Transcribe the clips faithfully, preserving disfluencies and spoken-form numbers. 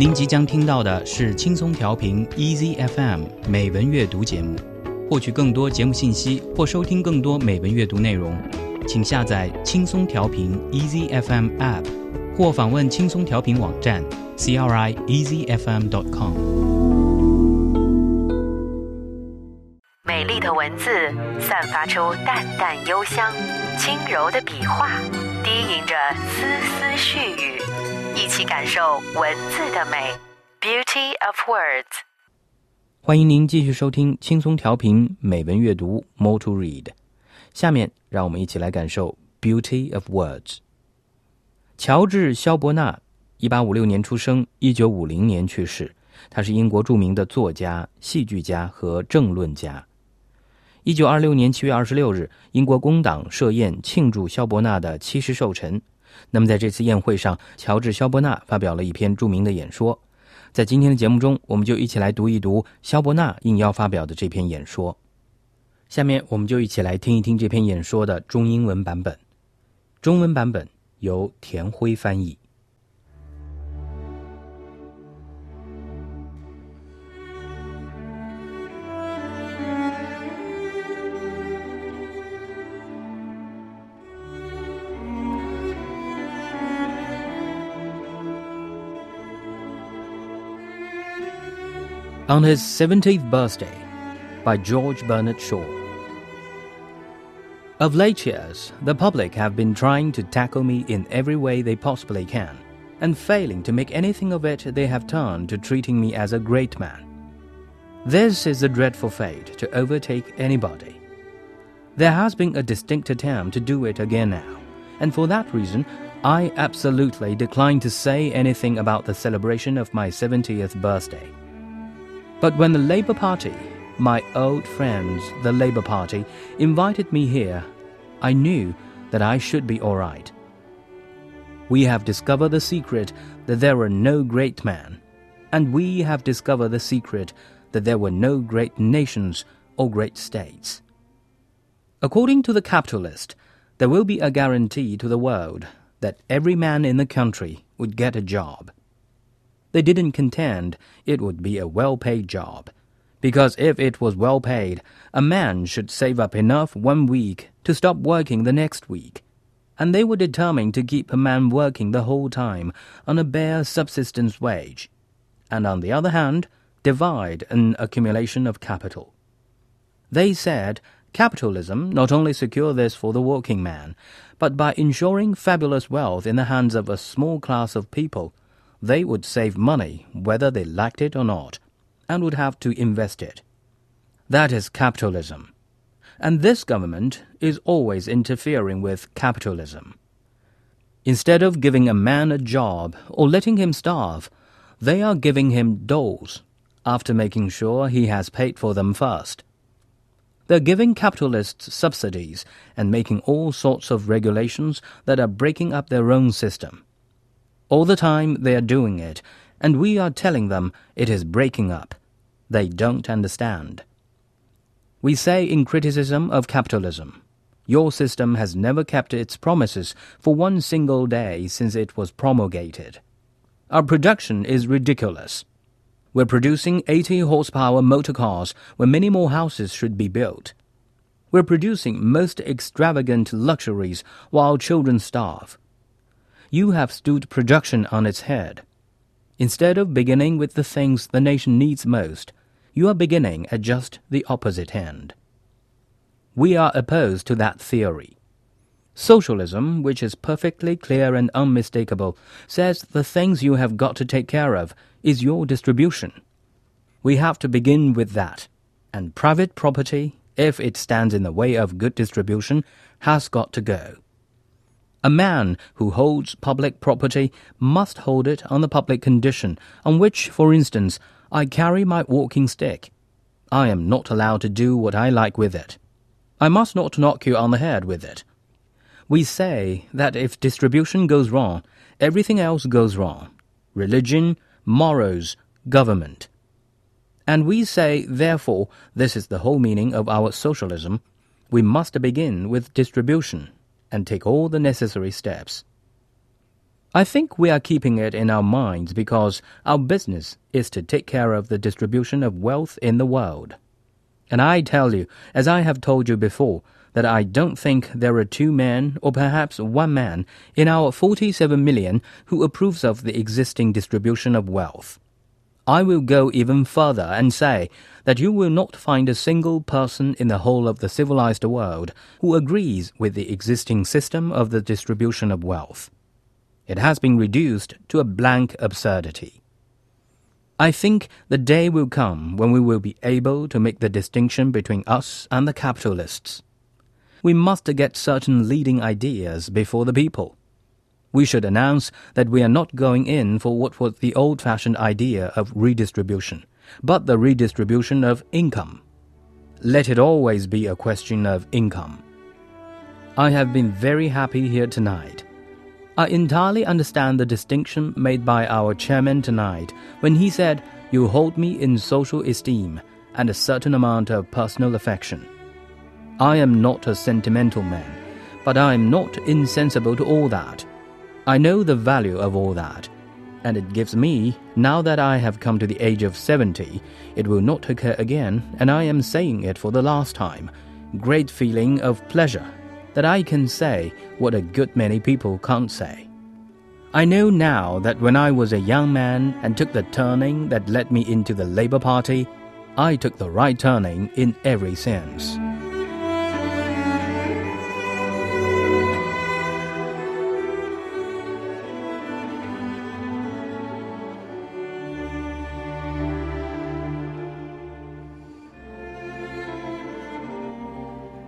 您即将听到的是轻松调频 E Z F M 美文阅读节目。获取更多节目信息或收听更多美文阅读内容，请下载轻松调频 E Z F M App 或访问轻松调频网站 C R I E Z F M 点 com。 美丽的文字散发出淡淡幽香，轻柔的笔画低吟着丝丝絮语，一起感受文字的美 Beauty of Words。欢迎您继续收听轻松调频美文阅读 More to Read。 下面让我们一起来感受 Beauty of Words。 乔治·肖伯纳一八五六年出生，一九五零年去世。他是英国著名的作家、戏剧家和政论家。一九二六年七月二十六日，英国工党设宴庆祝肖伯纳的七十寿辰。那么在这次宴会上，乔治·肖伯纳发表了一篇著名的演说。在今天的节目中，我们就一起来读一读肖伯纳应邀发表的这篇演说。下面我们就一起来听一听这篇演说的中英文版本。中文版本由田辉翻译。On His seventieth Birthday, by George Bernard Shaw. Of late years, the public have been trying to tackle me in every way they possibly can, and failing to make anything of it, they have turned to treating me as a great man. This is the dreadful fate to overtake anybody. There has been a distinct attempt to do it again now, and for that reason, I absolutely decline to say anything about the celebration of my seventieth birthday.But when the Labour Party, my old friends, the Labour Party, invited me here, I knew that I should be all right. We have discovered the secret that there were no great men, and we have discovered the secret that there were no great nations or great states. According to the capitalist, there will be a guarantee to the world that every man in the country would get a job.They didn't contend it would be a well-paid job, because if it was well-paid, a man should save up enough one week to stop working the next week, and they were determined to keep a man working the whole time on a bare subsistence wage, and on the other hand, divide an accumulation of capital. They said capitalism not only secures this for the working man, but by ensuring fabulous wealth in the hands of a small class of people,They would save money whether they liked it or not, and would have to invest it. That is capitalism. And this government is always interfering with capitalism. Instead of giving a man a job or letting him starve, they are giving him doles, after making sure he has paid for them first. They're giving capitalists subsidies and making all sorts of regulations that are breaking up their own system.All the time they are doing it, and we are telling them it is breaking up. They don't understand. We say in criticism of capitalism, your system has never kept its promises for one single day since it was promulgated. Our production is ridiculous. We're producing eighty horsepower motor cars where many more houses should be built. We're producing most extravagant luxuries while children starve.You have stood production on its head. Instead of beginning with the things the nation needs most, you are beginning at just the opposite end. We are opposed to that theory. Socialism, which is perfectly clear and unmistakable, says the things you have got to take care of is your distribution. We have to begin with that, and private property, if it stands in the way of good distribution, has got to go.A man who holds public property must hold it on the public condition, on which, for instance, I carry my walking stick. I am not allowed to do what I like with it. I must not knock you on the head with it. We say that if distribution goes wrong, everything else goes wrong. Religion, morals, government. And we say, therefore, this is the whole meaning of our socialism. We must begin with distribution.and take all the necessary steps. I think we are keeping it in our minds because our business is to take care of the distribution of wealth in the world. And I tell you, as I have told you before, that I don't think there are two men, or perhaps one man, in our forty-seven million who approves of the existing distribution of wealth. I will go even further and say that you will not find a single person in the whole of the civilized world who agrees with the existing system of the distribution of wealth. It has been reduced to a blank absurdity. I think the day will come when we will be able to make the distinction between us and the capitalists.We must get certain leading ideas before the people. We should announce that we are not going in for what was the old-fashioned idea of redistribution, but the redistribution of income. Let it always be a question of income. I have been very happy here tonight. I entirely understand the distinction made by our chairman tonight when he said, "You hold me in social esteem and a certain amount of personal affection."I am not a sentimental man, but I am not insensible to all that. I know the value of all that, and it gives me, now that I have come to the age of seventy, it will not occur again, and I am saying it for the last time, great feeling of pleasure, that I can say what a good many people can't say. I know now that when I was a young man and took the turning that led me into the Labour Party, I took the right turning in every sense.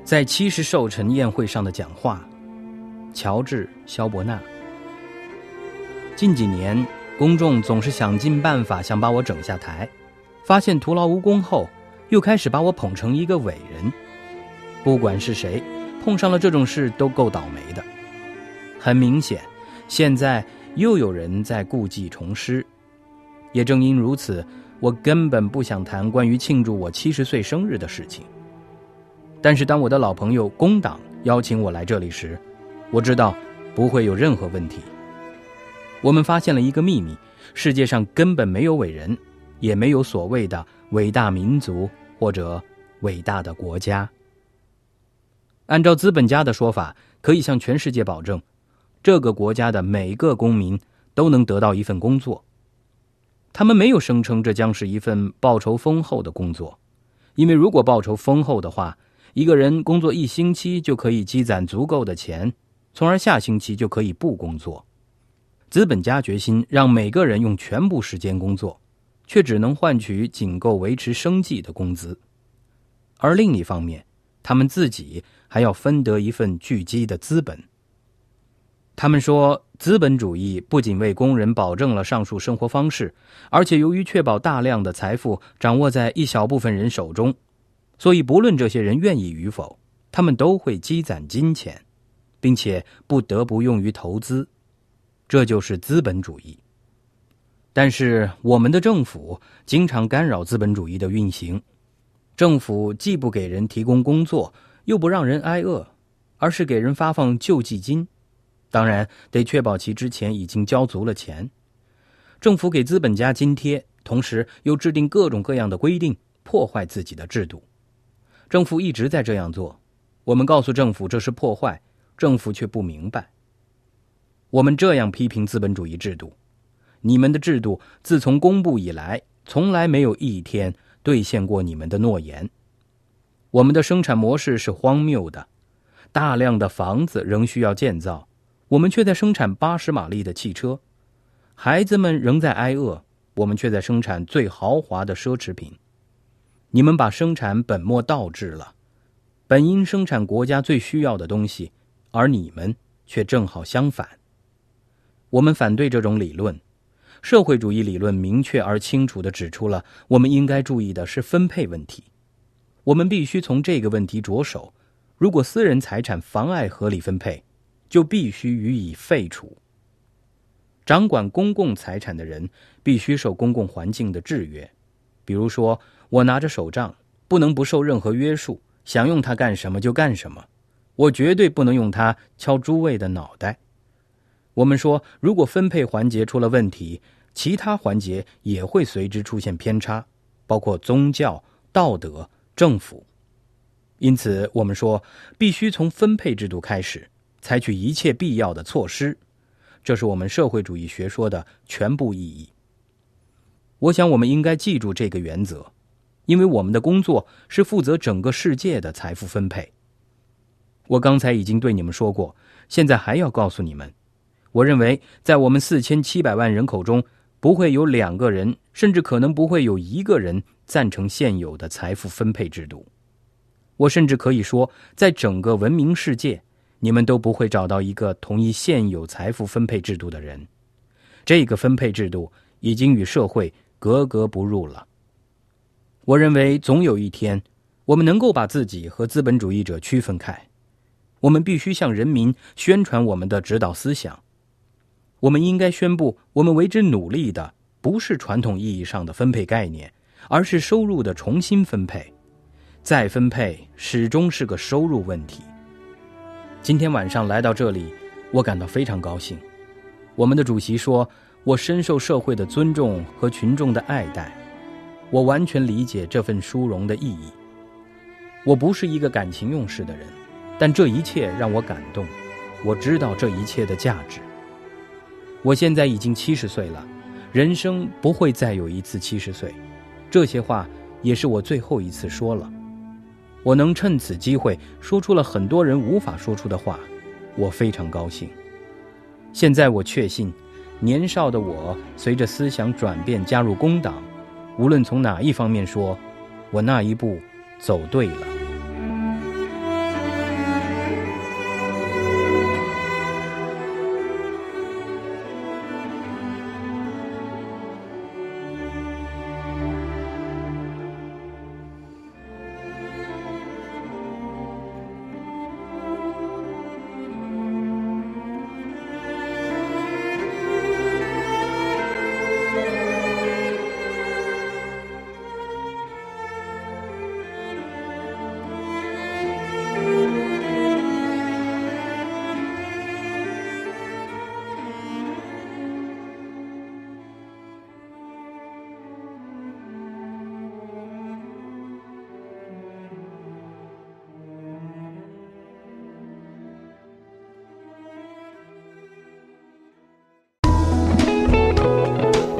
在七十寿辰宴会上的讲话，乔治·肖伯纳。近几年，公众总是想尽办法想把我整下台，发现徒劳无功后，又开始把我捧成一个伟人。不管是谁，碰上了这种事都够倒霉的。很明显，现在又有人在故伎重施。也正因如此，我根本不想谈关于庆祝我七十岁生日的事情。但是当我的老朋友工党邀请我来这里时，我知道不会有任何问题。我们发现了一个秘密，世界上根本没有伟人，也没有所谓的伟大民族或者伟大的国家。按照资本家的说法，可以向全世界保证，这个国家的每个公民都能得到一份工作。他们没有声称这将是一份报酬丰厚的工作，因为如果报酬丰厚的话，一个人工作一星期就可以积攒足够的钱，从而下星期就可以不工作。资本家决心让每个人用全部时间工作，却只能换取仅够维持生计的工资。而另一方面，他们自己还要分得一份巨积的资本。他们说，资本主义不仅为工人保证了上述生活方式，而且由于确保大量的财富掌握在一小部分人手中，所以不论这些人愿意与否，他们都会积攒金钱，并且不得不用于投资。这就是资本主义。但是我们的政府经常干扰资本主义的运行。政府既不给人提供工作，又不让人挨饿，而是给人发放救济金，当然得确保其之前已经交足了钱。政府给资本家津贴，同时又制定各种各样的规定，破坏自己的制度。政府一直在这样做，我们告诉政府这是破坏，政府却不明白。我们这样批评资本主义制度：你们的制度自从公布以来，从来没有一天兑现过你们的诺言。我们的生产模式是荒谬的，大量的房子仍需要建造，我们却在生产八十马力的汽车；孩子们仍在挨饿，我们却在生产最豪华的奢侈品。你们把生产本末倒置了，本应生产国家最需要的东西，而你们却正好相反。我们反对这种理论。社会主义理论明确而清楚地指出了我们应该注意的是分配问题。我们必须从这个问题着手，如果私人财产妨碍合理分配，就必须予以废除。掌管公共财产的人必须受公共环境的制约，比如说我拿着手杖，不能不受任何约束，想用它干什么就干什么，我绝对不能用它敲诸位的脑袋。我们说，如果分配环节出了问题，其他环节也会随之出现偏差，包括宗教、道德、政府。因此，我们说，必须从分配制度开始，采取一切必要的措施。这是我们社会主义学说的全部意义。我想我们应该记住这个原则，因为我们的工作是负责整个世界的财富分配。我刚才已经对你们说过，现在还要告诉你们，我认为在我们四千七百万人口中，不会有两个人，甚至可能不会有一个人赞成现有的财富分配制度。我甚至可以说，在整个文明世界，你们都不会找到一个同意现有财富分配制度的人。这个分配制度已经与社会格格不入了。我认为总有一天，我们能够把自己和资本主义者区分开。我们必须向人民宣传我们的指导思想。我们应该宣布，我们为之努力的不是传统意义上的分配概念，而是收入的重新分配。再分配始终是个收入问题。今天晚上来到这里，我感到非常高兴。我们的主席说，我深受社会的尊重和群众的爱戴，我完全理解这份殊荣的意义。我不是一个感情用事的人，但这一切让我感动，我知道这一切的价值。我现在已经七十岁了，人生不会再有一次七十岁。这些话也是我最后一次说了。我能趁此机会说出了很多人无法说出的话，我非常高兴。现在我确信，年少的我随着思想转变加入工党，无论从哪一方面说，我那一步走对了。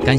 感